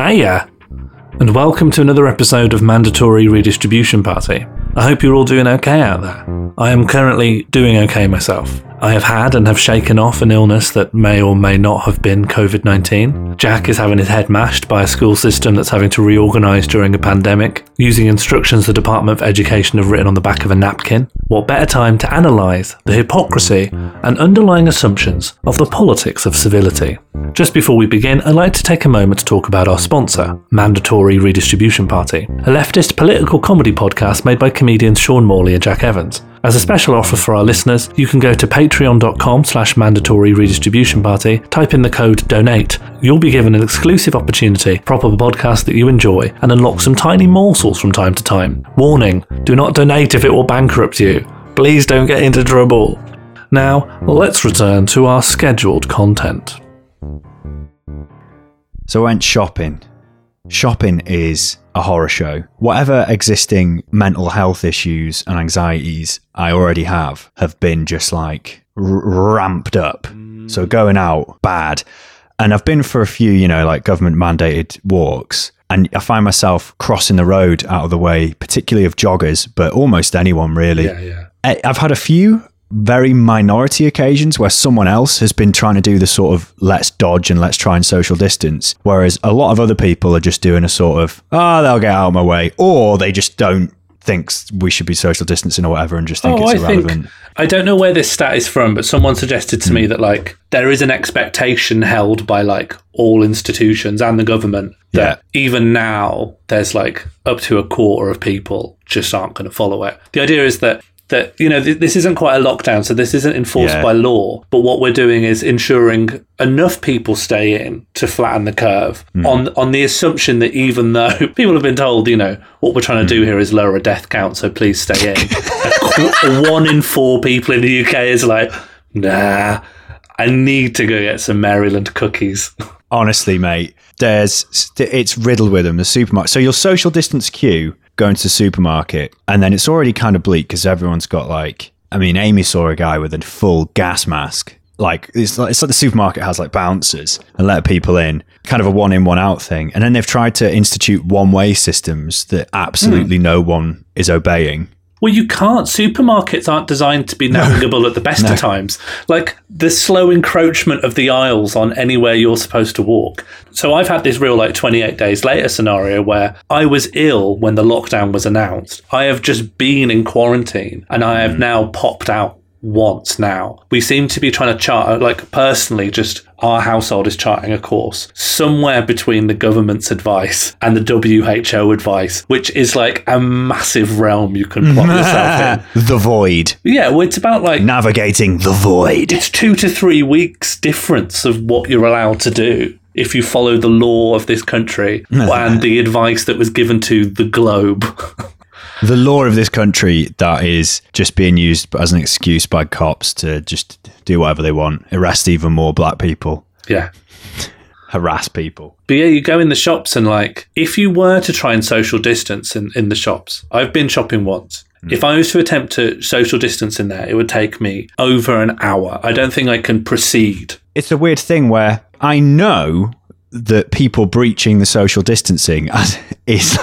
Hiya, and welcome to another episode of Mandatory Redistribution Party. I hope you're all doing okay out there. I am currently doing okay myself. I have had and have shaken off an illness that may or may not have been COVID-19. Jack is having his head mashed by a school system that's having to reorganise during a pandemic, using instructions the Department of Education have written on the back of a napkin. What better time to analyse the hypocrisy and underlying assumptions of the politics of civility? Just before we begin, I'd like to take a moment to talk about our sponsor, Mandatory Redistribution Party, a leftist political comedy podcast made by comedians Sean Morley and Jack Evans. As a special offer for our listeners, you can go to patreon.com/mandatory redistribution party, type in the code DONATE. You'll be given an exclusive opportunity to prop up a podcast that you enjoy and unlock some tiny morsels from time to time. Warning, do not donate if it will bankrupt you. Please don't get into trouble. Now, let's return to our scheduled content. So I went shopping. Shopping is a horror show. Whatever existing mental health issues and anxieties I already have been just like ramped up. So going out, bad. And I've been for a few, like government mandated walks. And I find myself crossing the road out of the way, particularly of joggers, but almost anyone really. Yeah. I've had a few very minority occasions where someone else has been trying to do the sort of let's dodge and let's try and social distance, whereas a lot of other people are just doing a sort of they'll get out of my way, or they just don't think we should be social distancing or whatever and just think it's irrelevant. I don't know where this stat is from, but someone suggested to me that there is an expectation held by all institutions and the government that even now there's up to a quarter of people just aren't going to follow it. The idea is that this isn't quite a lockdown, so this isn't enforced by law, but what we're doing is ensuring enough people stay in to flatten the curve on the assumption that even though people have been told, what we're trying to do here is lower a death count, so please stay in. One in four people in the UK is nah, I need to go get some Maryland cookies. Honestly, mate, it's riddled with them, the supermarket. So your social distance queue going to the supermarket, and then it's already kind of bleak because everyone's got Amy saw a guy with a full gas mask. It's like the supermarket has bouncers and let people in, kind of a one in, one out thing. And then they've tried to institute one-way systems that absolutely no one is obeying. Well, you can't. Supermarkets aren't designed to be navigable at the best of times. The slow encroachment of the aisles on anywhere you're supposed to walk. So I've had this real 28 days later scenario where I was ill when the lockdown was announced. I have just been in quarantine and I have now popped out once now. We seem to be trying to chart, personally, just our household is charting a course somewhere between the government's advice and the WHO advice, which is a massive realm you can plot yourself in. The void. Yeah, well, it's about navigating the void. It's 2 to 3 weeks difference of what you're allowed to do if you follow the law of this country and the advice that was given to the globe. The law of this country that is just being used as an excuse by cops to just do whatever they want, arrest even more black people. Yeah. Harass people. But yeah, you go in the shops and if you were to try and social distance in the shops, I've been shopping once. If I was to attempt to social distance in there, it would take me over an hour. I don't think I can proceed. It's a weird thing where I know that people breaching the social distancing is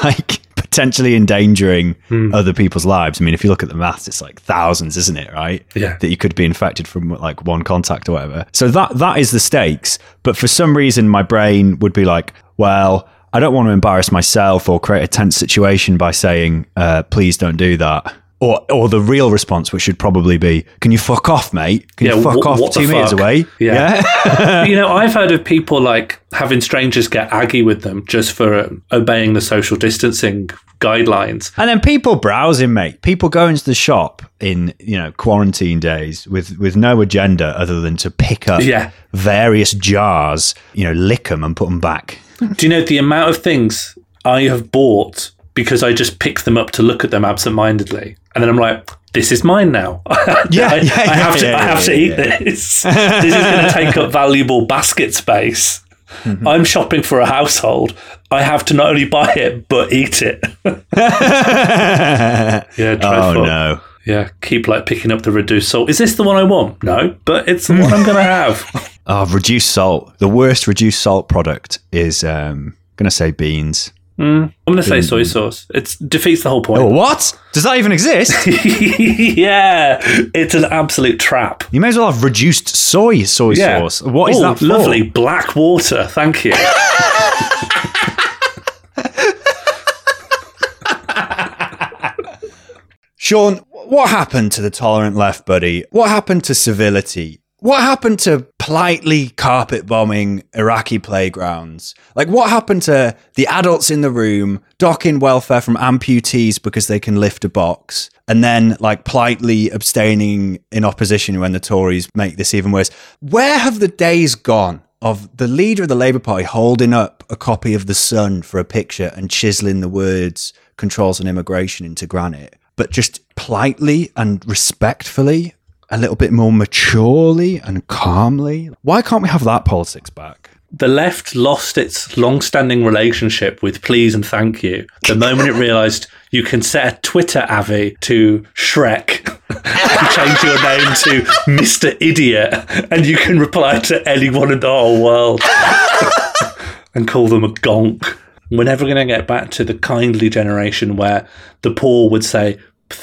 potentially endangering other people's lives. I mean, if you look at the maths, it's thousands, isn't it, right? Yeah. That you could be infected from one contact or whatever. So that is the stakes. But for some reason, my brain would be I don't want to embarrass myself or create a tense situation by saying, please don't do that. Or the real response, which should probably be, can you fuck off, mate? Can you fuck off 2 meters away? Yeah. You know, I've heard of people like having strangers get aggy with them just for obeying the social distancing guidelines. And then people browsing, mate. People going to the shop in, you know, quarantine days with no agenda other than to pick up various jars, you know, lick them and put them back. Do you know the amount of things I have bought because I just pick them up to look at them absentmindedly? And then I'm like, this is mine now. I have to eat this. This is going to take up valuable basket space. Mm-hmm. I'm shopping for a household. I have to not only buy it, but eat it. Dreadful. Oh, no. Yeah, keep like picking up the reduced salt. Is this the one I want? No, but it's the one I'm going to have. Oh, reduced salt. The worst reduced salt product is, I'm going to say beans. I'm going to say soy sauce. It defeats the whole point. Oh, what? Does that even exist? Yeah. It's an absolute trap. You may as well have reduced soy sauce. What is that for? Lovely black water. Thank you. Sean, what happened to the tolerant left, buddy? What happened to civility? What happened to politely carpet bombing Iraqi playgrounds? Like, what happened to the adults in the room docking welfare from amputees because they can lift a box, and then like politely abstaining in opposition when the Tories make this even worse? Where have the days gone of the leader of the Labour Party holding up a copy of The Sun for a picture and chiseling the words "controls on immigration" into granite, but just politely and respectfully, a little bit more maturely and calmly? Why can't we have that politics back? The left lost its long-standing relationship with please and thank you the moment it realised you can set a Twitter avi to Shrek and change your name to Mr. Idiot, and you can reply to anyone in the whole world and call them a gonk. We're never going to get back to the kindly generation where the poor would say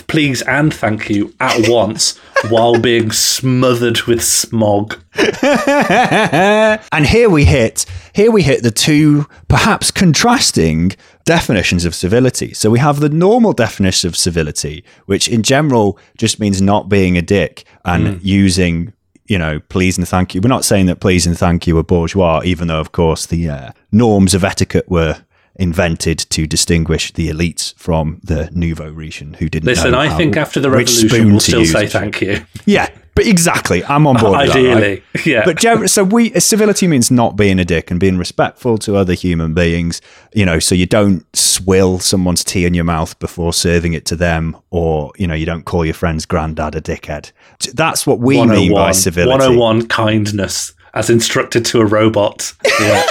please and thank you at once while being smothered with smog. And here we hit the two perhaps contrasting definitions of civility. So we have the normal definition of civility, which in general just means not being a dick and using, you know, please and thank you. We're not saying that please and thank you are bourgeois, even though, of course, the norms of etiquette were invented to distinguish the elites from the nouveau riche who didn't know I think after the revolution we'll still say thank you. Yeah, but exactly. I'm on board ideally with that, right? Yeah. But civility means not being a dick and being respectful to other human beings, you know, so you don't swill someone's tea in your mouth before serving it to them, or, you know, you don't call your friend's granddad a dickhead. That's what we mean by civility. 101 kindness as instructed to a robot. Yeah.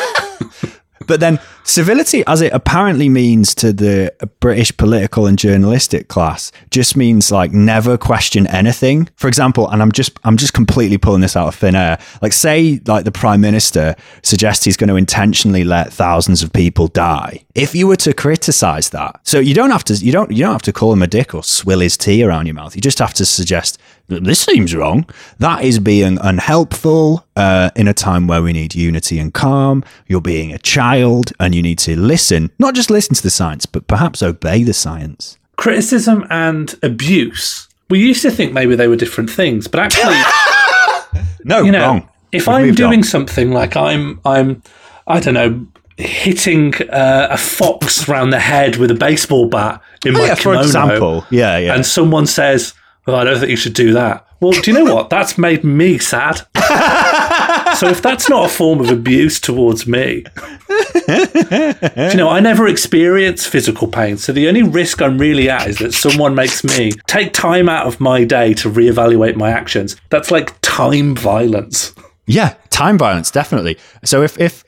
But then civility, as it apparently means to the British political and journalistic class, just means like never question anything. For example, and I'm just completely pulling this out of thin air. Like, say like the Prime Minister suggests he's going to intentionally let thousands of people die. If you were to criticize that, so you don't have to call him a dick or swill his tea around your mouth. You just have to suggest this seems wrong. That is being unhelpful in a time where we need unity and calm. You're being a child and you need to listen, not just listen to the science, but perhaps obey the science. Criticism and abuse. We used to think maybe they were different things, but actually, no, you know, wrong. If I'm doing something like I don't know, hitting a fox round the head with a baseball bat in my kimono, for example, and someone says, well, I don't think you should do that. Well, do you know what? That's made me sad. So if that's not a form of abuse towards me, you know, I never experience physical pain. So the only risk I'm really at is that someone makes me take time out of my day to reevaluate my actions. That's like time violence. Yeah, time violence, definitely. So if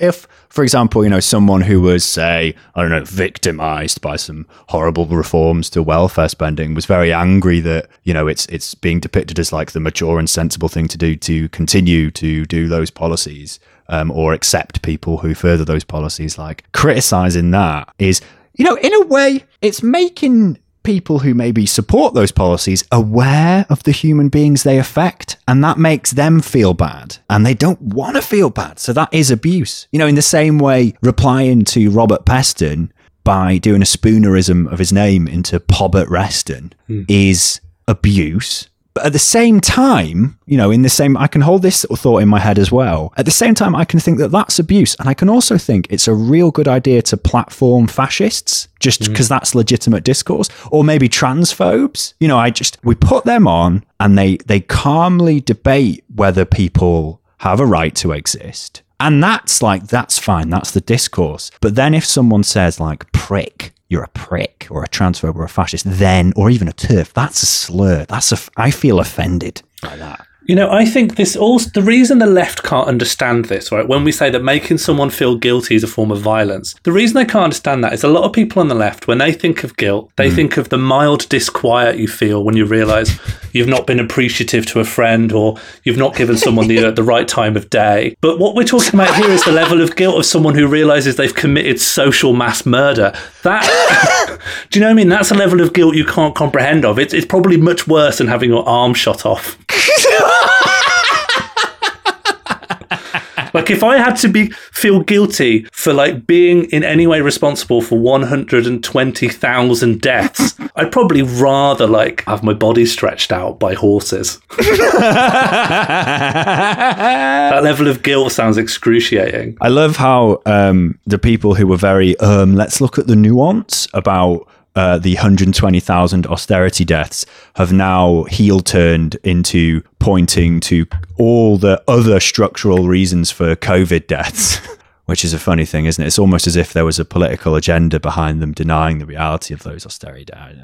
for example, you know, someone who was, say, I don't know, victimized by some horrible reforms to welfare spending was very angry that, you know, it's being depicted as like the mature and sensible thing to do to continue to do those policies or accept people who further those policies, like criticizing that is, you know, in a way, it's making people who maybe support those policies aware of the human beings they affect, and that makes them feel bad and they don't want to feel bad. So that is abuse. You know, in the same way, replying to Robert Peston by doing a spoonerism of his name into Pobert Reston is abuse. But at the same time, you know, in the same, I can hold this thought in my head as well. At the same time, I can think that that's abuse. And I can also think it's a real good idea to platform fascists just because that's legitimate discourse, or maybe transphobes. You know, we put them on and they calmly debate whether people have a right to exist. And that's fine. That's the discourse. But then if someone says like prick, you're a prick, or a transphobe, or a fascist, then, or even a TERF, that's a slur. I feel offended by that. You know, I think this also, the reason the left can't understand this, right, when we say that making someone feel guilty is a form of violence, the reason they can't understand that is a lot of people on the left, when they think of guilt, they think of the mild disquiet you feel when you realise you've not been appreciative to a friend, or you've not given someone the right time of day. But what we're talking about here is the level of guilt of someone who realises they've committed social mass murder. That, do you know what I mean? That's a level of guilt you can't comprehend of. It's probably much worse than having your arm shot off. Like, if I had to feel guilty for like being in any way responsible for 120,000 deaths, I'd probably rather like have my body stretched out by horses. That level of guilt sounds excruciating. I love how the people who were very let's look at the nuance about the 120,000 austerity deaths have now heel-turned into pointing to all the other structural reasons for COVID deaths, which is a funny thing, isn't it? It's almost as if there was a political agenda behind them denying the reality of those austerity deaths.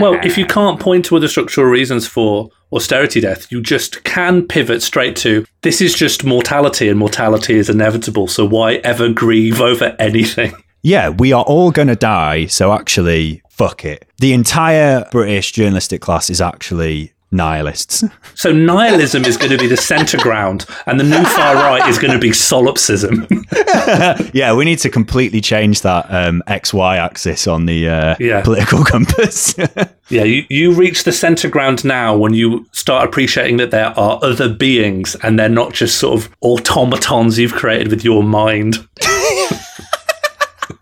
Well, if you can't point to other structural reasons for austerity death, you just can pivot straight to, this is just mortality, and mortality is inevitable, so why ever grieve over anything? Yeah, we are all going to die, so actually, fuck it. The entire British journalistic class is actually nihilists. So nihilism is going to be the centre ground, and the new far right is going to be solipsism. Yeah, we need to completely change that XY axis on the political compass. Yeah, you reach the centre ground now when you start appreciating that there are other beings, and they're not just sort of automatons you've created with your mind.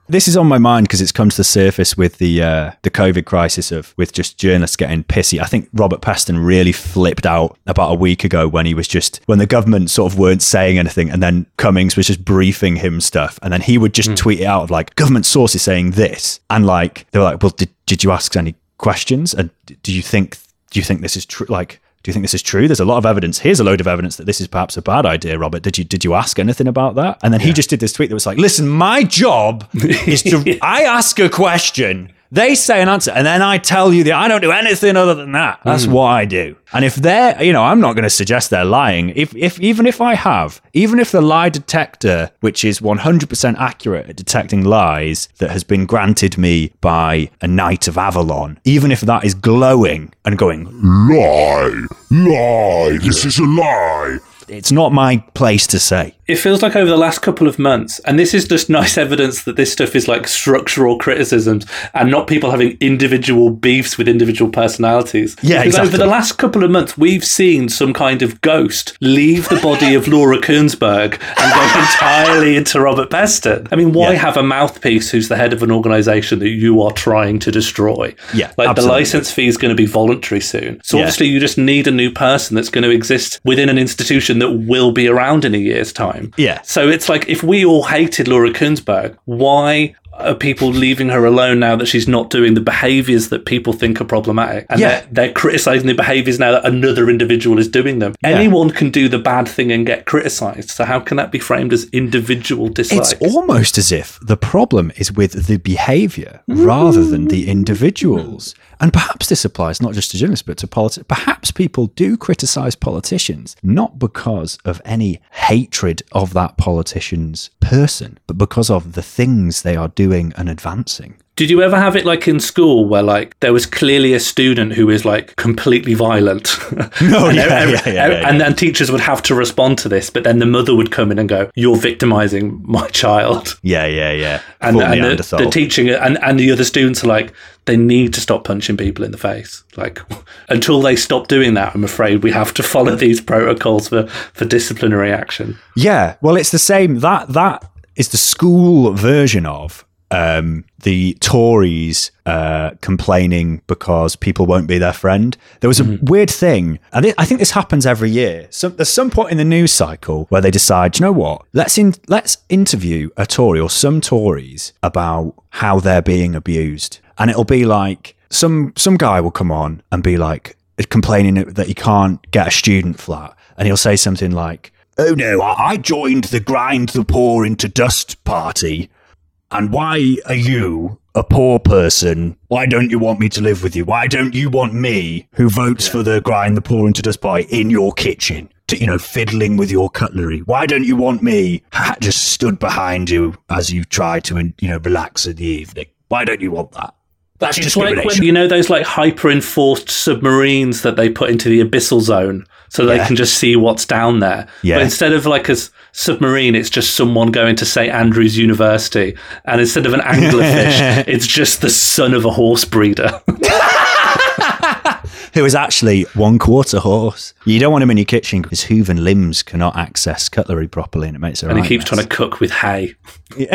This is on my mind because it's come to the surface with the COVID crisis with just journalists getting pissy. I think Robert Peston really flipped out about a week ago when the government sort of weren't saying anything, and then Cummings was just briefing him stuff, and then he would just tweet it out of like, government sources saying this, and like they were like, well, did you ask any questions, and do you think this is true? Like, do you think this is true? There's a lot of evidence. Here's a load of evidence that this is perhaps a bad idea, Robert. Did you ask anything about that? And then he just did this tweet that was like, listen, my job is to, I ask a question, they say an answer, and then I tell you that I don't do anything other than that. That's what I do. And if they're, you know, I'm not going to suggest they're lying. Even if the lie detector, which is 100% accurate at detecting lies that has been granted me by a Knight of Avalon, even if that is glowing and going, lie, this is a lie, it's not my place to say. It feels like over the last couple of months, and this is just nice evidence that this stuff is like structural criticisms and not people having individual beefs with individual personalities. Yeah, because exactly. Over the last couple of months, we've seen some kind of ghost leave the body of Laura Kuenssberg and go entirely into Robert Peston. I mean, why have a mouthpiece who's the head of an organisation that you are trying to destroy? Yeah, like absolutely. The licence fee is going to be voluntary soon. So obviously you just need a new person that's going to exist within an institution that will be around in a year's time. Yeah. So it's like, if we all hated Laura Kuenssberg, why are people leaving her alone now that she's not doing the behaviours that people think are problematic? And they're criticising the behaviours now that another individual is doing them. Yeah. Anyone can do the bad thing and get criticised. So how can that be framed as individual dislikes? It's almost as if the problem is with the behaviour rather than the individuals. And perhaps this applies not just to journalists, but to politics. Perhaps people do criticise politicians, not because of any hatred of that politician's person, but because of the things they are doing and advancing. Did you ever have it like in school where like there was clearly a student who was like completely violent? No, and then teachers would have to respond to this, but then the mother would come in and go, "You're victimising my child." Yeah. And the teaching and the other students are like, they need to stop punching people in the face. Like, until they stop doing that, I'm afraid we have to follow these protocols for disciplinary action. Yeah, well, it's the same. That is the school version of the Tories complaining because people won't be their friend. There was a weird thing, and I think this happens every year. There's some point in the news cycle where they decide, you know what, let's interview a Tory or some Tories about how they're being abused. And it'll be like, some guy will come on and be like, complaining that he can't get a student flat. And he'll say something like, oh no, I joined the grind the poor into dust party. And why are you a poor person? Why don't you want me to live with you? Why don't you want me, who votes for the grind the poor into dust party, in your kitchen, to, you know, fiddling with your cutlery? Why don't you want me just stood behind you as you try to, you know, relax in the evening? Why don't you want that? That's just like when, you know, those like hyper enforced submarines that they put into the abyssal zone so they can just see what's down there. Yeah. But instead of like a submarine, it's just someone going to St Andrews University. And instead of an anglerfish, it's just the son of a horse breeder. Who is actually 1/4 horse. You don't want him in your kitchen because hooven limbs cannot access cutlery properly, and it makes it right. And he keeps trying to cook with hay. Pop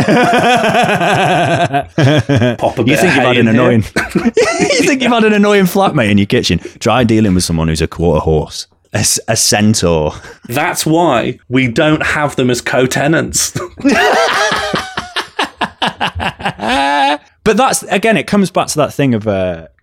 a bit of hay in here. You think you've had an annoying flatmate in your kitchen? Try dealing with someone who's 1/4 horse. A centaur. That's why we don't have them as co-tenants. But that's, again, it comes back to that thing of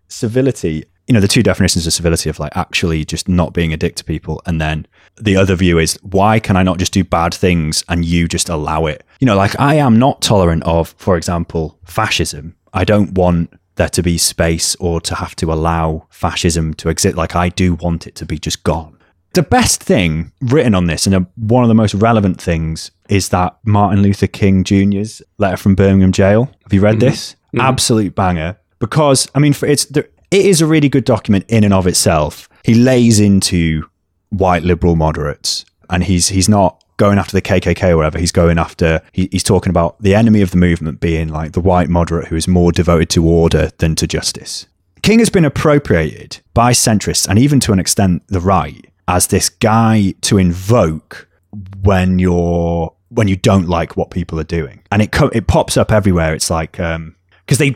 civility. You know, the two definitions of civility of like actually just not being a dick to people, and then the other view is, why can I not just do bad things and you just allow it? You know, like, I am not tolerant of, for example, fascism. I don't want there to be space or to have to allow fascism to exist. Like, I do want it to be just gone. The best thing written on this, and one of the most relevant things, is that Martin Luther King Jr.'s letter from Birmingham jail. Have you read this? Mm-hmm. Absolute banger. Because, I mean, it is a really good document in and of itself. He lays into white liberal moderates, and he's not going after the KKK or whatever. He's going after, he's talking about the enemy of the movement being like the white moderate who is more devoted to order than to justice. King has been appropriated by centrists, and even to an extent the right, as this guy to invoke when you don't like what people are doing. And it pops up everywhere. It's like, because they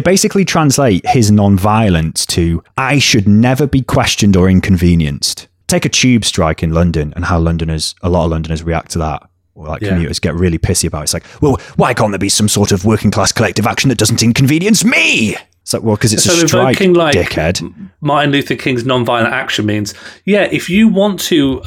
basically translate his non-violence to, I should never be questioned or inconvenienced. Take a tube strike in London and how a lot of Londoners react to that. Or like commuters get really pissy about it. It's like, well, why can't there be some sort of working class collective action that doesn't inconvenience me? It's like, well, because it's a strike, like, dickhead. Martin Luther King's non-violent action means, if you want to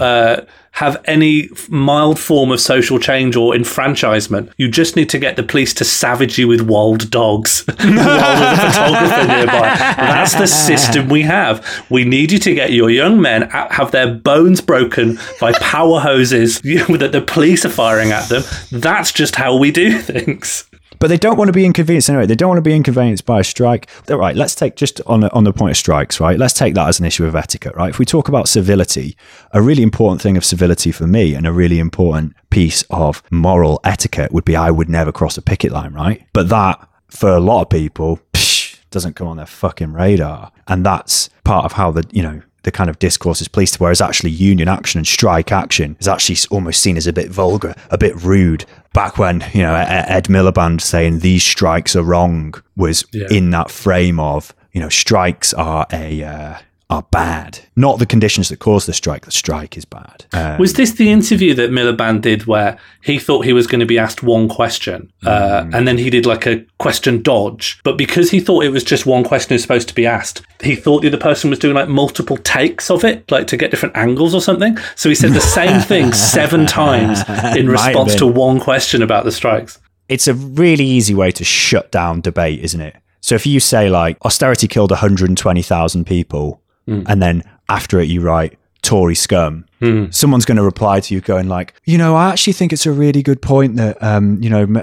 have any mild form of social change or enfranchisement, you just need to get the police to savage you with wild dogs, while there's a photographer nearby. That's the system we have. We need you to get your young men, have their bones broken by power hoses that the police are firing at them. That's just how we do things. But they don't want to be inconvenienced anyway. They don't want to be inconvenienced by a strike. Right, let's take, just on the point of strikes, right? Let's take that as an issue of etiquette, right? If we talk about civility, a really important thing of civility for me, and a really important piece of moral etiquette, would be, I would never cross a picket line, right? But that, for a lot of people, doesn't come on their fucking radar. And that's part of how the kind of discourse is policed, whereas actually union action and strike action is actually almost seen as a bit vulgar, a bit rude. Back when, Ed Miliband saying these strikes are wrong was in that frame of, strikes are bad. Not the conditions that caused the strike. The strike is bad. Was this the interview that Miliband did where he thought he was going to be asked one question and then he did like a question dodge? But because he thought it was just one question is supposed to be asked, he thought the other person was doing like multiple takes of it, like to get different angles or something. So he said the same thing 7 times in response to one question about the strikes. It's a really easy way to shut down debate, isn't it? So if you say like, austerity killed 120,000 people, and then after it you write Tory scum, someone's going to reply to you going like, I actually think it's a really good point that,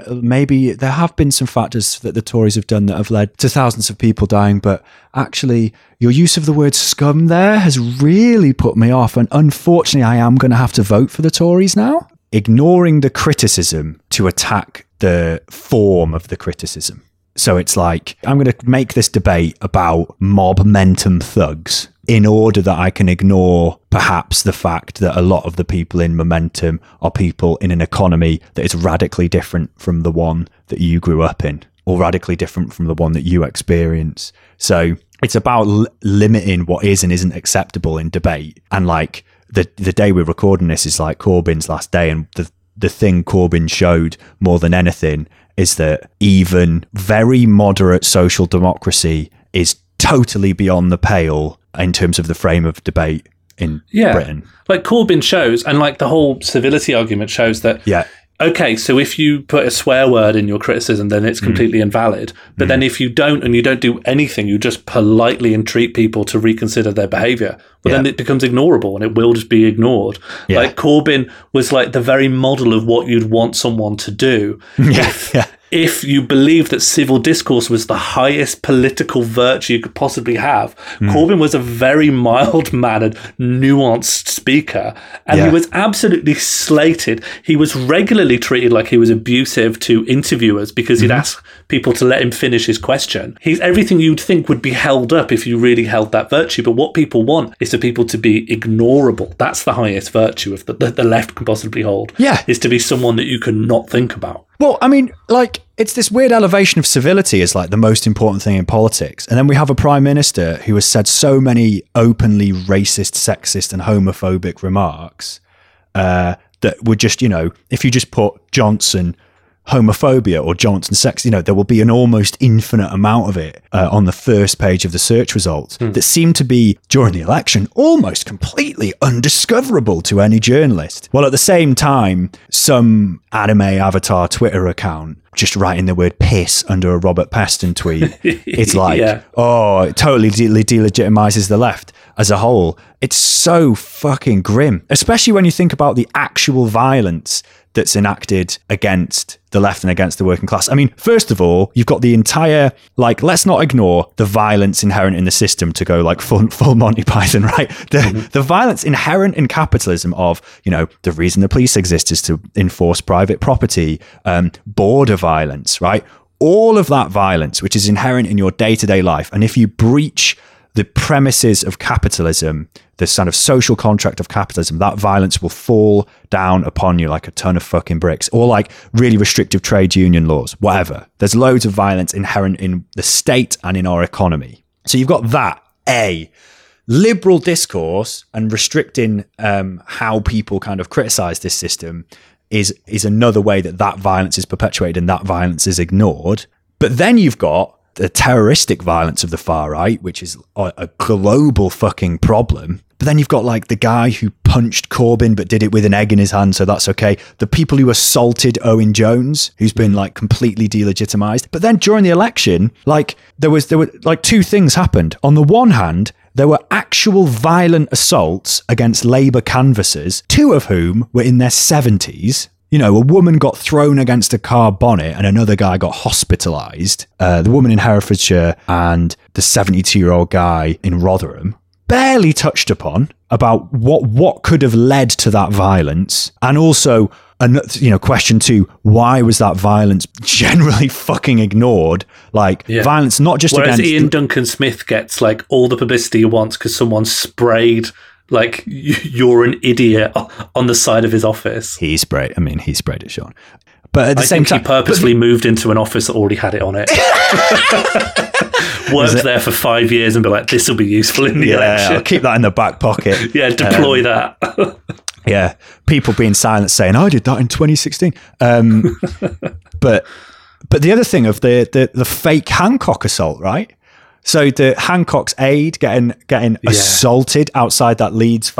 maybe there have been some factors that the Tories have done that have led to thousands of people dying, but actually your use of the word scum there has really put me off, and unfortunately I am going to have to vote for the Tories now. Ignoring the criticism to attack the form of the criticism. So it's like, I'm going to make this debate about mob-mentum thugs in order that I can ignore perhaps the fact that a lot of the people in Momentum are people in an economy that is radically different from the one that you grew up in. or radically different from the one that you experience. So it's about limiting what is and isn't acceptable in debate. And like the day we're recording this is like Corbyn's last day, and the thing Corbyn showed more than anything is that even very moderate social democracy is totally beyond the pale in terms of the frame of debate in Britain. Like Corbyn shows, and like the whole civility argument shows that, okay, so if you put a swear word in your criticism, then it's completely invalid. But then if you don't, and you don't do anything, you just politely entreat people to reconsider their behaviour, well, then it becomes ignorable and it will just be ignored. Yeah. Like Corbyn was like the very model of what you'd want someone to do. If you believe that civil discourse was the highest political virtue you could possibly have, Corbyn was a very mild-mannered, nuanced speaker, and he was absolutely slated. He was regularly treated like he was abusive to interviewers because he'd ask people to let him finish his question. He's everything you'd think would be held up if you really held that virtue, but what people want is for people to be ignorable. That's the highest virtue of the left can possibly hold, is to be someone that you can not think about. Well, I mean, like, it's this weird elevation of civility is like the most important thing in politics. And then we have a prime minister who has said so many openly racist, sexist and homophobic remarks that would just, you know, if you just put Johnson homophobia or Johnson sex, you know, there will be an almost infinite amount of it on the first page of the search results that seemed to be, during the election, almost completely undiscoverable to any journalist. Well, at the same time, some anime avatar Twitter account just writing the word piss under a Robert Peston tweet. It's like, oh, it totally delegitimizes the left as a whole. It's so fucking grim, especially when you think about the actual violence that's enacted against the left and against the working class. I mean, first of all, you've got the entire, like, let's not ignore the violence inherent in the system, to go like full Monty Python, right? The violence inherent in capitalism of, you know, the reason the police exist is to enforce private property, border violence, right? All of that violence, which is inherent in your day-to-day life. And if you breach the premises of capitalism, the sort of social contract of capitalism, that violence will fall down upon you like a ton of fucking bricks, or like really restrictive trade union laws, whatever. There's loads of violence inherent in the state and in our economy. So you've got that, liberal discourse and restricting how people kind of criticize this system is another way that violence is perpetuated and that violence is ignored. But then you've got the terroristic violence of the far right, which is a global fucking problem. But then you've got like the guy who punched Corbyn but did it with an egg in his hand, so that's okay. The people who assaulted Owen Jones, who's been like completely delegitimized. But then during the election, like there were like two things happened. On the one hand, there were actual violent assaults against Labour canvassers, two of whom were in their 70s. You know, a woman got thrown against a car bonnet and another guy got hospitalised. The woman in Herefordshire and the 72-year-old guy in Rotherham. Barely touched upon about what could have led to that violence. And also, you know, question two, why was that violence generally fucking ignored? Like, violence not just against... Whereas Ian Duncan-Smith gets, like, all the publicity he wants because someone sprayed... Like, you're an idiot on the side of his office. He sprayed it, Sean. But at the same time, he purposely moved into an office that already had it on it. Worked there for 5 years and be like, this will be useful in the election. I'll keep that in the back pocket. Deploy that. People being silent saying, I did that in 2016. But the other thing of the fake Hancock assault, right? So the Hancock's aide getting assaulted outside that Leeds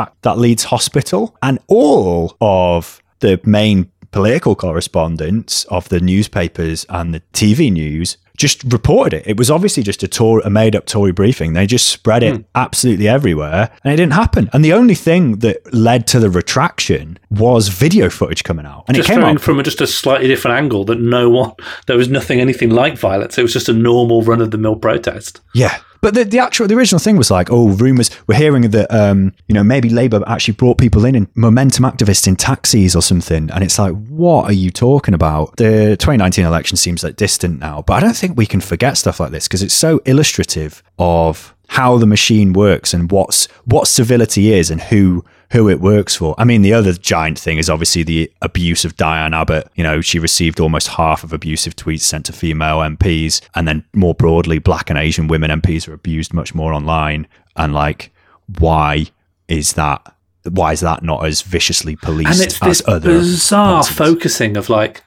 hospital, and all of the main political correspondents of the newspapers and the TV news just reported it. It was obviously just a made-up Tory briefing. They just spread it absolutely everywhere, and it didn't happen. And the only thing that led to the retraction was video footage coming out, and just it came out from just a slightly different angle. That there was nothing, anything like violence. It was just a normal run-of-the-mill protest. Yeah, but the original thing was like, rumours. We're hearing that you know, maybe Labour actually brought people in and Momentum activists in taxis or something. And it's like, what are you talking about? The 2019 election seems like distant now, but I don't think we can forget stuff like this because it's so illustrative of how the machine works and what civility is and who who it works for. I mean, the other giant thing is obviously the abuse of Diane Abbott. You know, she received almost half of abusive tweets sent to female MPs. And then more broadly, Black and Asian women MPs are abused much more online. And like, why is that not as viciously policed as other? And it's this bizarre focusing of like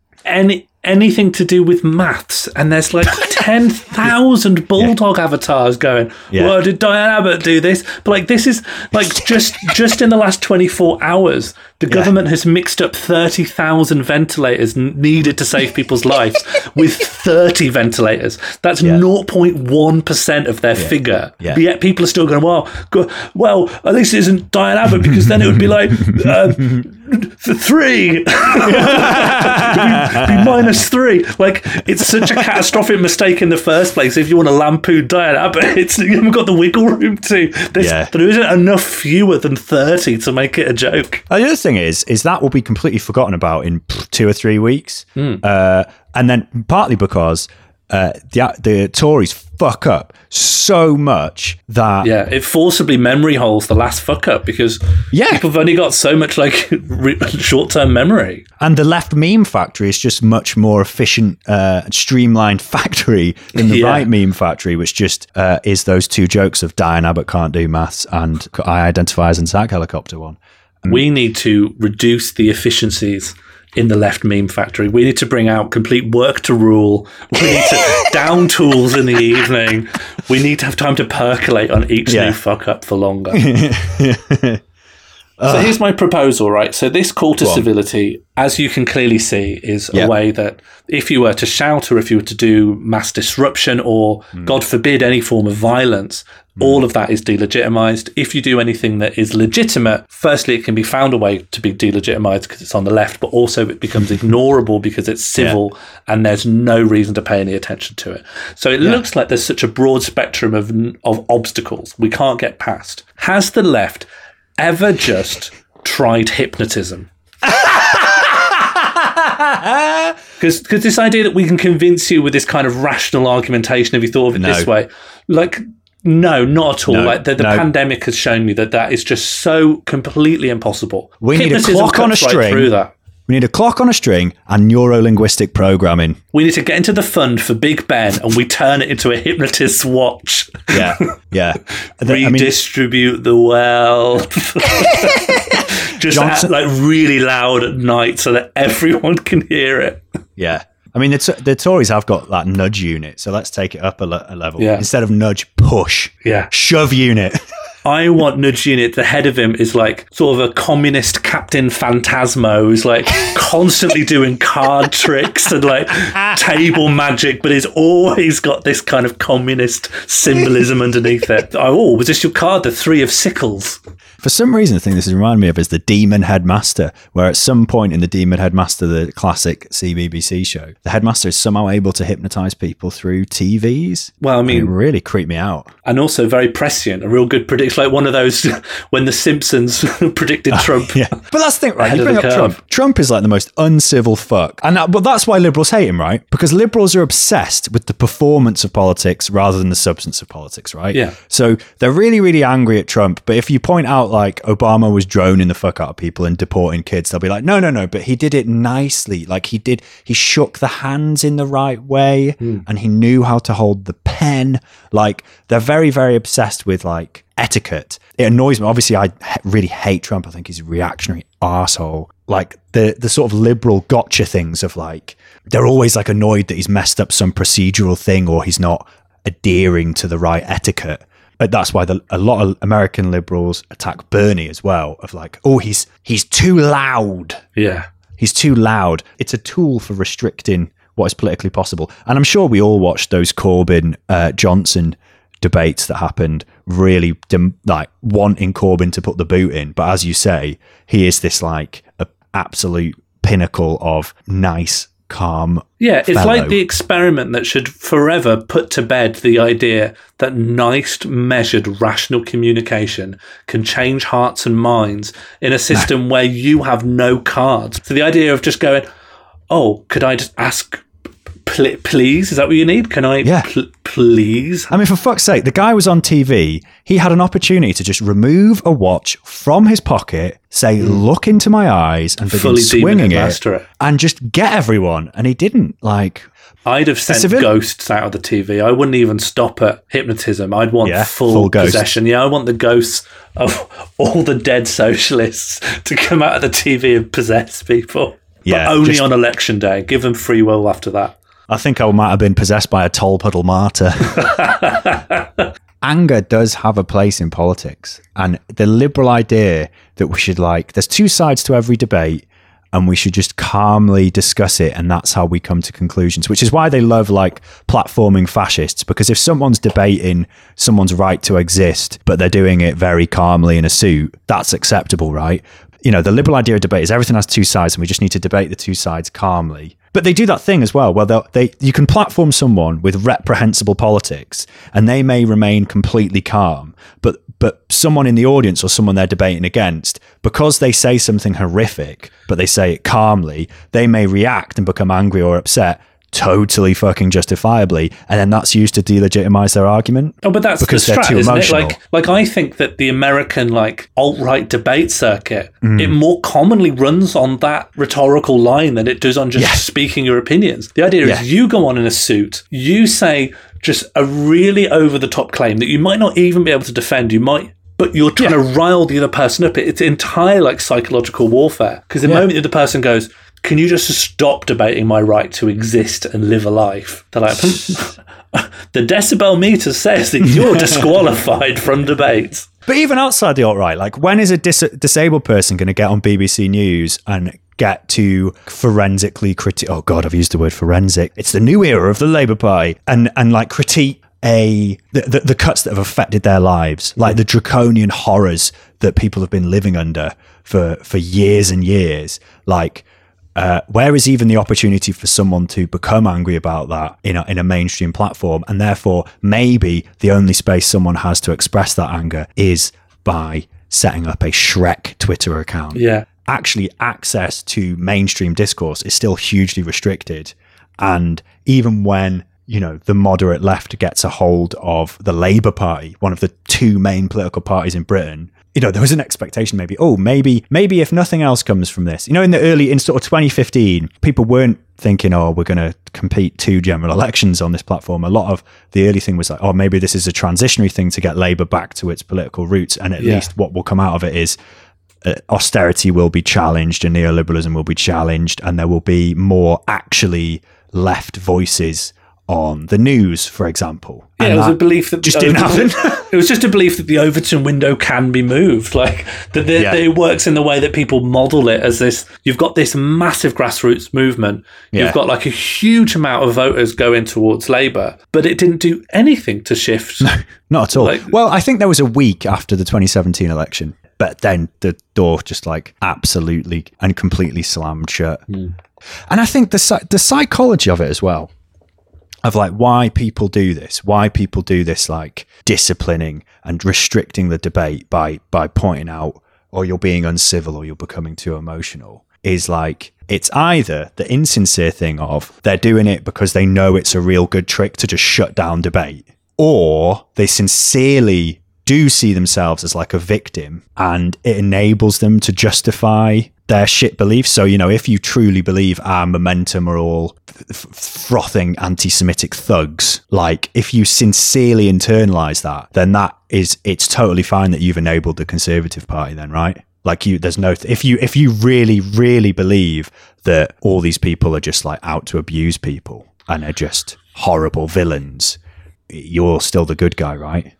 anything to do with maths, and there's like 10,000 bulldog avatars going, well, did Diane Abbott do this? But like, this is like just in the last 24 hours, the government has mixed up 30,000 ventilators needed to save people's lives with 30 ventilators. That's 0.1% of their figure. Yeah. But yet people are still going, well, at least it isn't Diane Abbott, because then it would be like 3. It'd be -3. Like, it's such a catastrophic mistake in the first place. If you want to lampoon Diane Abbott, you haven't got the wiggle room to. There isn't enough fewer than 30 to make it a joke. The other thing is that will be completely forgotten about in 2 or 3 weeks. And then partly because the Tories fuck up so much that it forcibly memory holes the last fuck up, because people have only got so much like short-term memory, and the left meme factory is just much more efficient, streamlined factory than the right meme factory, which just is those two jokes of Diane Abbott can't do maths and I identify as an attack helicopter one. We need to reduce the efficiencies in the left meme factory. We need to bring out complete work to rule. We need to down tools in the evening. We need to have time to percolate on each new fuck up for longer. So here's my proposal, right? So this call to civility, as you can clearly see, is a way that if you were to shout, or if you were to do mass disruption, or God forbid, any form of violence, all of that is delegitimised. If you do anything that is legitimate, firstly, it can be found a way to be delegitimised because it's on the left, but also it becomes ignorable because it's civil and there's no reason to pay any attention to it. So it looks like there's such a broad spectrum of obstacles we can't get past. Has the left ever just tried hypnotism? Because this idea that we can convince you with this kind of rational argumentation, if you thought of it this way, like, no, not at all. No, like the pandemic has shown me that is just so completely impossible. We hypnotism need a clock on a string. Right through that. We need a clock on a string and neuro-linguistic programming. We need to get into the fund for Big Ben and we turn it into a hypnotist's watch. Yeah, yeah. Redistribute the wealth. Just like really loud at night so that everyone can hear it. Yeah. I mean, the Tories have got that nudge unit, so let's take it up a level. Yeah. Instead of nudge, push. Yeah. Shove unit. I want nudge unit. The head of him is like sort of a communist Captain Phantasmo who's like constantly doing card tricks and like table magic, but he's always got this kind of communist symbolism underneath it. Oh, was this your card? The 3 of sickles. For some reason, the thing this reminded me of is the Demon Headmaster, where at some point in the Demon Headmaster, the classic CBBC show, the headmaster is somehow able to hypnotise people through TVs. Well, I mean, it really creeped me out. And also very prescient, a real good prediction. It's like one of those when the Simpsons predicted Trump. Yeah. But that's the thing, right? You bring up Trump. Trump is like the most uncivil fuck. But that's why liberals hate him, right? Because liberals are obsessed with the performance of politics rather than the substance of politics, right? Yeah. So they're really, really angry at Trump. But if you point out like Obama was droning the fuck out of people and deporting kids, they'll be like, no. But he did it nicely. Like he shook the hands in the right way and he knew how to hold the pen. Like they're very, very obsessed with like etiquette. It annoys me. Obviously, I really hate Trump. I think he's a reactionary arsehole. Like the sort of liberal gotcha things of like, they're always like annoyed that he's messed up some procedural thing or he's not adhering to the right etiquette. But that's why a lot of American liberals attack Bernie as well of like, oh, he's too loud. Yeah. He's too loud. It's a tool for restricting what is politically possible. And I'm sure we all watched those Corbyn, Johnson debates that happened, really like wanting Corbyn to put the boot in, but as you say, he is this like a absolute pinnacle of nice, calm. Yeah, it's fellow. Like the experiment that should forever put to bed the idea that nice, measured, rational communication can change hearts and minds in a system where you have no cards. So the idea of just going, oh, could I just ask? Please, is that what you need? Can I please. I mean, for fuck's sake, the guy was on TV. He had an opportunity to just remove a watch from his pocket, say, look into my eyes, and begin fully swinging it, and just get everyone. And he didn't. Like, I'd have sent ghosts out of the TV. I wouldn't even stop at hypnotism. I'd want full possession. Yeah, I want the ghosts of all the dead socialists to come out of the TV and possess people. Yeah, but only on election day. Give them free will after that. I think I might have been possessed by a toll puddle martyr. Anger does have a place in politics. And the liberal idea that we should, like, there's two sides to every debate, and we should just calmly discuss it, and that's how we come to conclusions, which is why they love, like, platforming fascists, because if someone's debating someone's right to exist, but they're doing it very calmly in a suit, that's acceptable, right? You know, the liberal idea of debate is everything has two sides, and we just need to debate the two sides calmly. But they do that thing as well, where you can platform someone with reprehensible politics, and they may remain completely calm, but someone in the audience or someone they're debating against, because they say something horrific, but they say it calmly, they may react and become angry or upset, totally fucking justifiably, and then that's used to delegitimize their argument. Oh, but that's because the strat, isn't it? Like I think that the American, like, alt-right debate circuit, it more commonly runs on that rhetorical line than it does on just speaking your opinions. The idea is you go on in a suit, you say just a really over-the-top claim that you might not even be able to defend, but you're trying to rile the other person up. It's entire, like, psychological warfare, because the moment the other person goes, can you just stop debating my right to exist and live a life? They're like, the decibel meter says that you're disqualified from debates. But even outside the alt-right, like, when is a disabled person going to get on BBC News and get to forensically critique? Oh God, I've used the word forensic. It's the new era of the Labour Party, and like critique the cuts that have affected their lives, like the draconian horrors that people have been living under for years and years, like. Where is even the opportunity for someone to become angry about that in a mainstream platform? And therefore, maybe the only space someone has to express that anger is by setting up a Shrek Twitter account. Yeah. Actually, access to mainstream discourse is still hugely restricted. And even when, you know, the moderate left gets a hold of the Labour Party, one of the two main political parties in Britain, you know, there was an expectation maybe, maybe if nothing else comes from this, you know, in sort of 2015, people weren't thinking, oh, we're going to compete two general elections on this platform. A lot of the early thing was like, oh, maybe this is a transitionary thing to get Labour back to its political roots. And at least what will come out of it is austerity will be challenged and neoliberalism will be challenged. And there will be more actually left voices on the news, for example. Yeah, and it was a belief that just didn't happen. It was just a belief that the Overton window can be moved, like that it works in the way that people model it as this. You've got this massive grassroots movement. Yeah. You've got like a huge amount of voters going towards Labour, but it didn't do anything to shift. No, not at all. Like, well, I think there was a week after the 2017 election, but then the door just like absolutely and completely slammed shut. Mm. And I think the psychology of it as well, of like why people do this, like disciplining and restricting the debate by pointing out, or you're being uncivil or you're becoming too emotional, is like, it's either the insincere thing of they're doing it because they know it's a real good trick to just shut down debate, or they sincerely do see themselves as like a victim and it enables them to justify their shit beliefs. So, you know, if you truly believe our Momentum are all frothing anti-Semitic thugs, like if you sincerely internalize that, then it's totally fine that you've enabled the Conservative Party then, right? Like if you really, really believe that all these people are just like out to abuse people and are just horrible villains, you're still the good guy, right?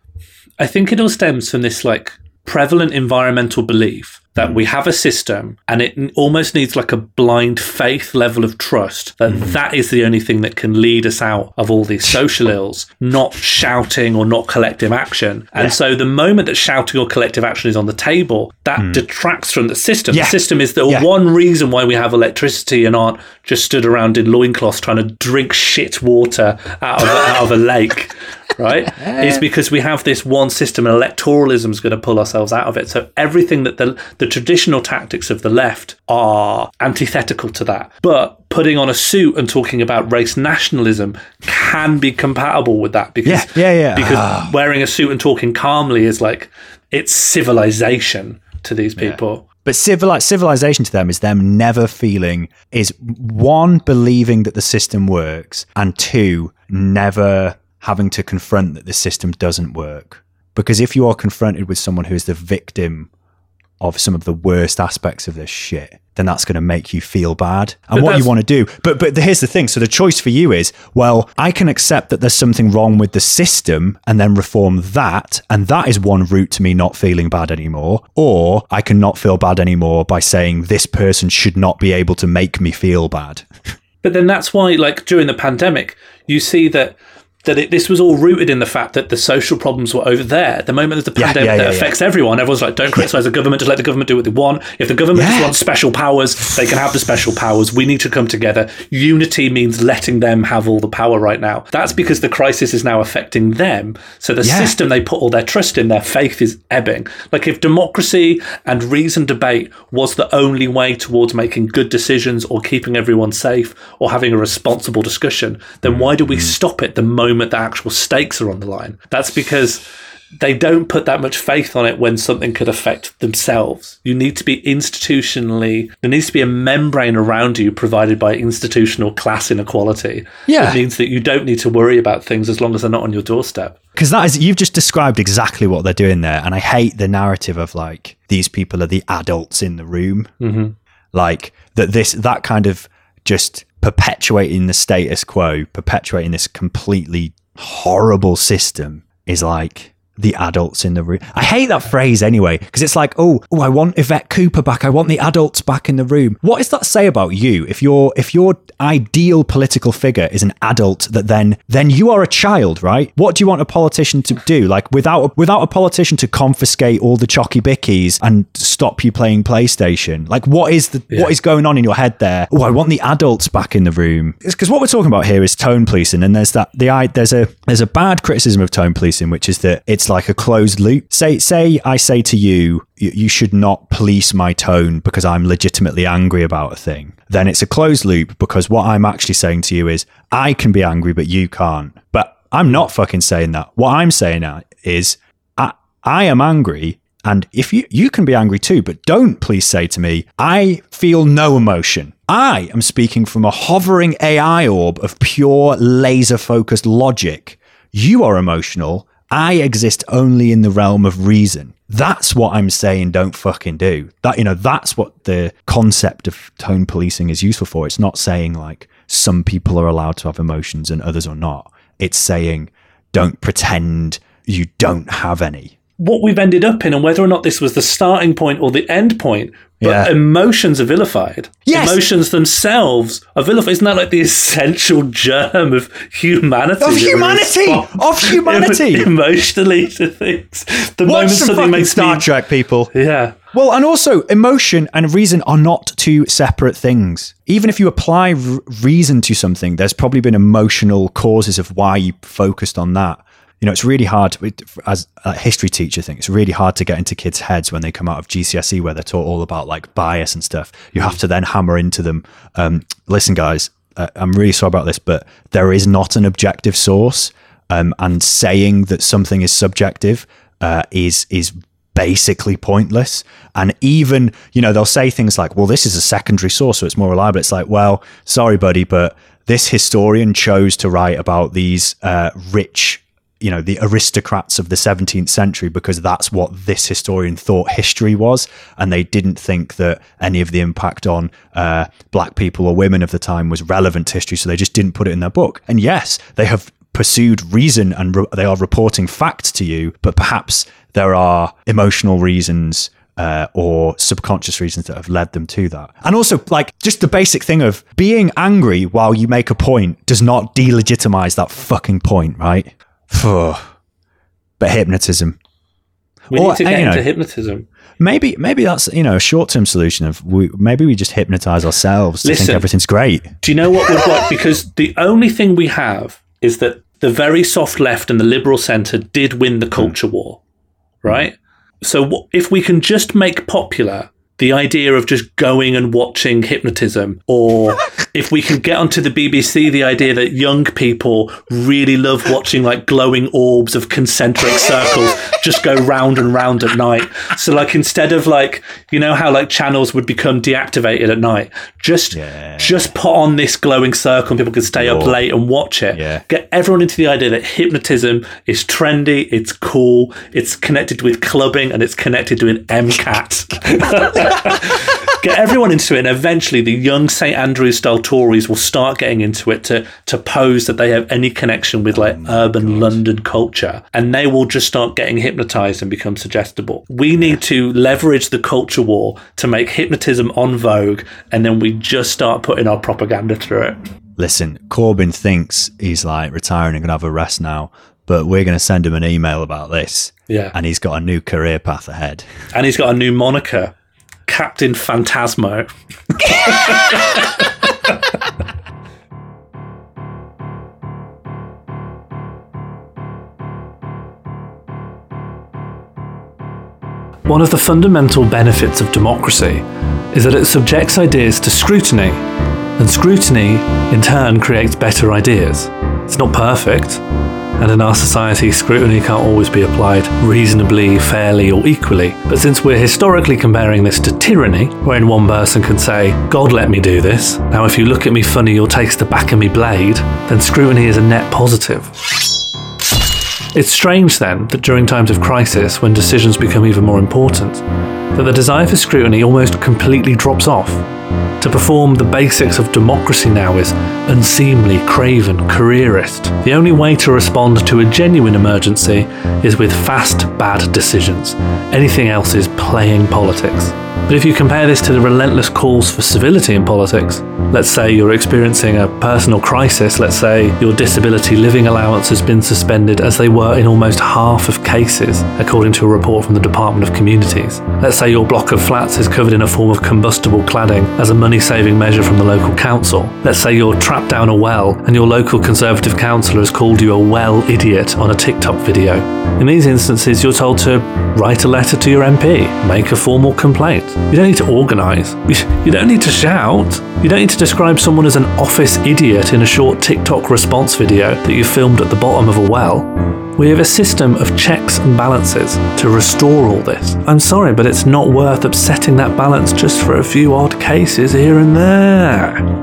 I think it all stems from this like prevalent environmental belief that we have a system and it almost needs like a blind faith level of trust that is the only thing that can lead us out of all these social ills, not shouting or not collective action. And so the moment that shouting or collective action is on the table, that detracts from the system. Yeah. The system is the one reason why we have electricity and aren't just stood around in loincloths trying to drink shit water out of a lake. Right? It's because we have this one system and electoralism is going to pull ourselves out of it. So everything that the The traditional tactics of the left are antithetical to that. But putting on a suit and talking about race nationalism can be compatible with that because wearing a suit and talking calmly is like, it's civilization to these people. Yeah. But civilization to them is them never feeling, is one, believing that the system works, and two, never having to confront that the system doesn't work. Because if you are confronted with someone who is the victim of some of the worst aspects of this shit, then that's going to make you feel bad. And what you want to do, but here's the thing. So the choice for you is, well, I can accept that there's something wrong with the system and then reform that. And that is one route to me not feeling bad anymore. Or I can not feel bad anymore by saying this person should not be able to make me feel bad. But then that's why, like during the pandemic, you see that this was all rooted in the fact that the social problems were over there. The moment there's a pandemic that affects everyone, everyone's like, don't criticise the government, just let the government do what they want. If the government just wants special powers, they can have the special powers. We need to come together. Unity means letting them have all the power right now. That's because the crisis is now affecting them. So the system they put all their trust in, their faith is ebbing. Like if democracy and reasoned debate was the only way towards making good decisions or keeping everyone safe or having a responsible discussion, then why do we stop it the moment the actual stakes are on the line? That's because they don't put that much faith on it when something could affect themselves. You need to be institutionally, there needs to be a membrane around you provided by institutional class inequality. Yeah. It means that you don't need to worry about things as long as they're not on your doorstep. Because that is, you've just described exactly what they're doing there. And I hate the narrative of like, these people are the adults in the room. Mm-hmm. Like that kind of just perpetuating the status quo, perpetuating this completely horrible system is like the adults in the room. I hate that phrase anyway, because it's like, I want Yvette Cooper back. I want the adults back in the room. What does that say about you? If your ideal political figure is an adult, that then you are a child, right? What do you want a politician to do? Like without a politician to confiscate all the chocky bickies and stop you playing PlayStation. Like what is going on in your head there? I want the adults back in the room. It's because what we're talking about here is tone policing, and there's a bad criticism of tone policing, which is that it's like a closed loop. Say I say to you, you should not police my tone because I'm legitimately angry about a thing. Then it's a closed loop because what I'm actually saying to you is I can be angry, but you can't. But I'm not fucking saying that. What I'm saying is I am angry. And if you can be angry too, but don't please say to me, I feel no emotion. I am speaking from a hovering AI orb of pure laser focused logic. You are emotional. I exist only in the realm of reason. That's what I'm saying don't fucking do. That, you know, that's what the concept of tone policing is useful for. It's not saying like some people are allowed to have emotions and others are not. It's saying don't pretend you don't have any. What we've ended up in, and whether or not this was the starting point or the end point, but emotions are vilified. Yes. Emotions themselves are vilified. Isn't that like the essential germ of humanity? Emotionally to things. The moment something makes Star Trek, people. Yeah. Well, and also emotion and reason are not two separate things. Even if you apply reason to something, there's probably been emotional causes of why you focused on that. You know, it's really hard, as a history teacher thing, it's really hard to get into kids' heads when they come out of GCSE where they're taught all about like bias and stuff. You have to then hammer into them. Listen, guys, I'm really sorry about this, but there is not an objective source. And saying that something is subjective is basically pointless. And even, you know, they'll say things like, well, this is a secondary source, so it's more reliable. It's like, well, sorry, buddy, but this historian chose to write about these rich, you know, the aristocrats of the 17th century, because that's what this historian thought history was. And they didn't think that any of the impact on black people or women of the time was relevant to history. So they just didn't put it in their book. And yes, they have pursued reason and they are reporting facts to you, but perhaps there are emotional reasons or subconscious reasons that have led them to that. And also, like, just the basic thing of being angry while you make a point does not delegitimize that fucking point, right? But hypnotism. We need to get into hypnotism. Maybe that's, you know, a short-term solution of we just hypnotize ourselves to think everything's great. Do you know what we've got? Because the only thing we have is that the very soft left and the liberal centre did win the culture war, right? So if we can just make popular the idea of just going and watching hypnotism, or if we can get onto the BBC the idea that young people really love watching like glowing orbs of concentric circles just go round and round at night. So like instead of like, you know how like channels would become deactivated at night, just put on this glowing circle and people can stay up late and watch it. Yeah. Get everyone into the idea that hypnotism is trendy, it's cool, it's connected with clubbing, and it's connected to an MCAT. Get everyone into it, and eventually the young St Andrews style Tories will start getting into it to pose that they have any connection with like urban London culture, and they will just start getting hypnotised and become suggestible. We need to leverage the culture war to make hypnotism en vogue, and then we just start putting our propaganda through it. Listen, Corbyn thinks he's like retiring and gonna have a rest now, but we're going to send him an email about this. Yeah, and he's got a new career path ahead, and he's got a new moniker, Captain Phantasmo. One of the fundamental benefits of democracy is that it subjects ideas to scrutiny, and scrutiny in turn creates better ideas. It's not perfect, and in our society, scrutiny can't always be applied reasonably, fairly, or equally. But since we're historically comparing this to tyranny, wherein one person can say, God let me do this, now if you look at me funny, you'll taste the back of me blade, then scrutiny is a net positive. It's strange then that during times of crisis, when decisions become even more important, that the desire for scrutiny almost completely drops off. To perform the basics of democracy now is unseemly, craven, careerist. The only way to respond to a genuine emergency is with fast, bad decisions. Anything else is playing politics. But if you compare this to the relentless calls for civility in politics, let's say you're experiencing a personal crisis, let's say your disability living allowance has been suspended as they were in almost half of cases, according to a report from the Department of Communities. Let's say your block of flats is covered in a form of combustible cladding as a money-saving measure from the local council. Let's say you're trapped down a well and your local Conservative councillor has called you a well idiot on a TikTok video. In these instances, you're told to write a letter to your MP, make a formal complaint. You don't need to organise. You don't need to shout. You don't need to describe someone as an office idiot in a short TikTok response video that you filmed at the bottom of a well. We have a system of checks and balances to restore all this. I'm sorry, but it's not worth upsetting that balance just for a few odd cases here and there.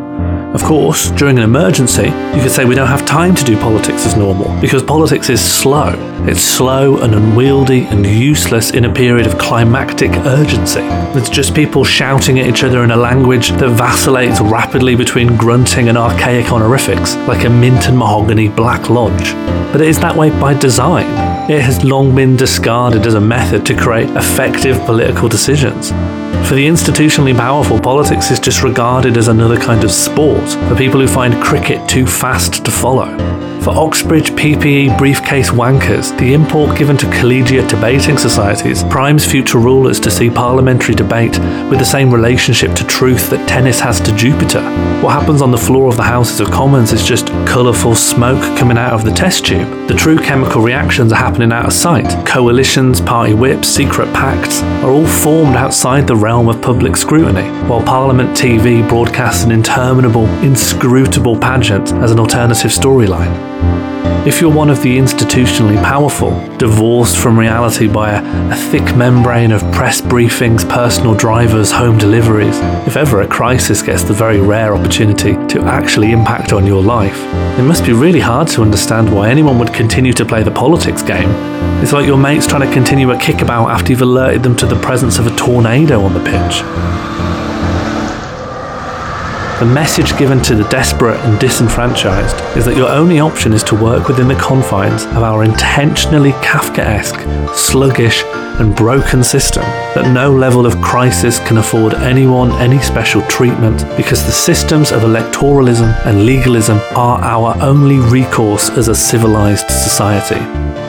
Of course, during an emergency, you could say we don't have time to do politics as normal, because politics is slow. It's slow and unwieldy and useless in a period of climactic urgency. It's just people shouting at each other in a language that vacillates rapidly between grunting and archaic honorifics, like a mint and mahogany black lodge. But it is that way by design. It has long been discarded as a method to create effective political decisions. For the institutionally powerful, politics is just regarded as another kind of sport for people who find cricket too fast to follow. For Oxbridge PPE briefcase wankers, the import given to collegiate debating societies primes future rulers to see parliamentary debate with the same relationship to truth that tennis has to Jupiter. What happens on the floor of the Houses of Commons is just colourful smoke coming out of the test tube. The true chemical reactions are happening out of sight. Coalitions, party whips, secret pacts are all formed outside the realm of public scrutiny, while Parliament TV broadcasts an interminable, inscrutable pageant as an alternative storyline. If you're one of the institutionally powerful, divorced from reality by a thick membrane of press briefings, personal drivers, home deliveries, if ever a crisis gets the very rare opportunity to actually impact on your life, it must be really hard to understand why anyone would continue to play the politics game. It's like your mate's trying to continue a kickabout after you've alerted them to the presence of a tornado on the pitch. The message given to the desperate and disenfranchised is that your only option is to work within the confines of our intentionally Kafkaesque, sluggish, and broken system, that no level of crisis can afford anyone any special treatment, because the systems of electoralism and legalism are our only recourse as a civilised society.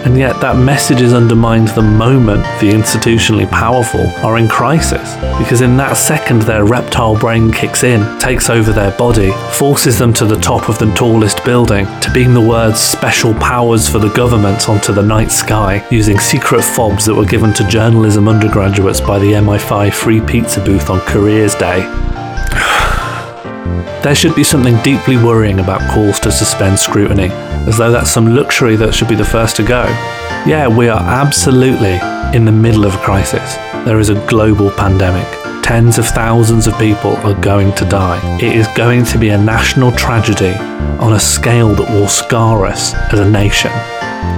And yet that message is undermined the moment the institutionally powerful are in crisis, because in that second their reptile brain kicks in, takes over their body, forces them to the top of the tallest building, to beam the words "special powers for the government" onto the night sky, using secret fobs that were given to journalism undergraduates by the MI5 free pizza booth on Careers Day. There should be something deeply worrying about calls to suspend scrutiny, as though that's some luxury that should be the first to go. Yeah, we are absolutely in the middle of a crisis. There is a global pandemic. Tens of thousands of people are going to die. It is going to be a national tragedy on a scale that will scar us as a nation.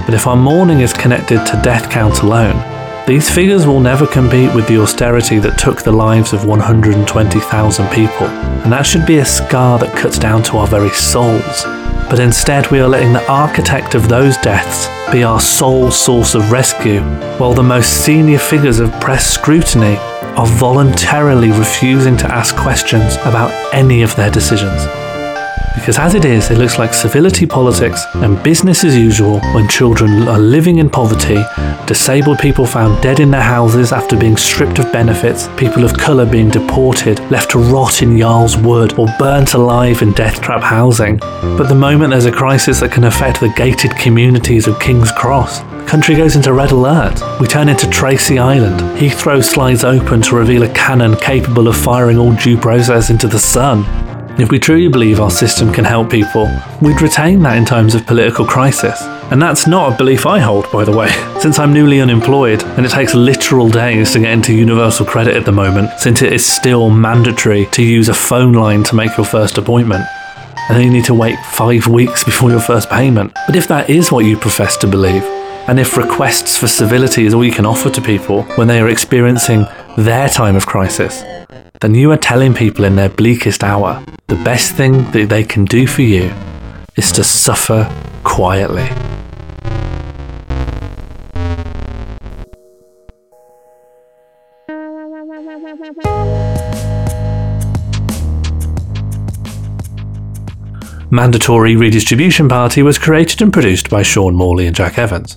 But if our mourning is connected to death count alone, these figures will never compete with the austerity that took the lives of 120,000 people, and that should be a scar that cuts down to our very souls. But instead we are letting the architect of those deaths be our sole source of rescue, while the most senior figures of press scrutiny are voluntarily refusing to ask questions about any of their decisions. Because as it is, it looks like civility politics and business as usual when children are living in poverty, disabled people found dead in their houses after being stripped of benefits, people of colour being deported, left to rot in Yarl's Wood, or burnt alive in death trap housing. But the moment there's a crisis that can affect the gated communities of King's Cross, the country goes into red alert. We turn into Tracy Island. Heathrow slides open to reveal a cannon capable of firing all due process into the sun. If we truly believe our system can help people, we'd retain that in times of political crisis. And that's not a belief I hold, by the way, since I'm newly unemployed and it takes literal days to get into Universal Credit at the moment, since it is still mandatory to use a phone line to make your first appointment. And then you need to wait 5 weeks before your first payment. But if that is what you profess to believe, and if requests for civility is all you can offer to people when they are experiencing their time of crisis, then you are telling people in their bleakest hour the best thing that they can do for you is to suffer quietly. Mandatory Redistribution Party was created and produced by Sean Morley and Jack Evans.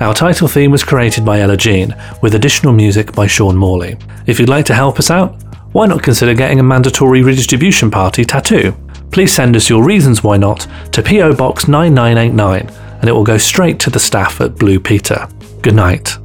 Our title theme was created by Ella Jean, with additional music by Sean Morley. If you'd like to help us out, why not consider getting a Mandatory Redistribution Party tattoo? Please send us your reasons why not to PO Box 9989 and it will go straight to the staff at Blue Peter. Good night.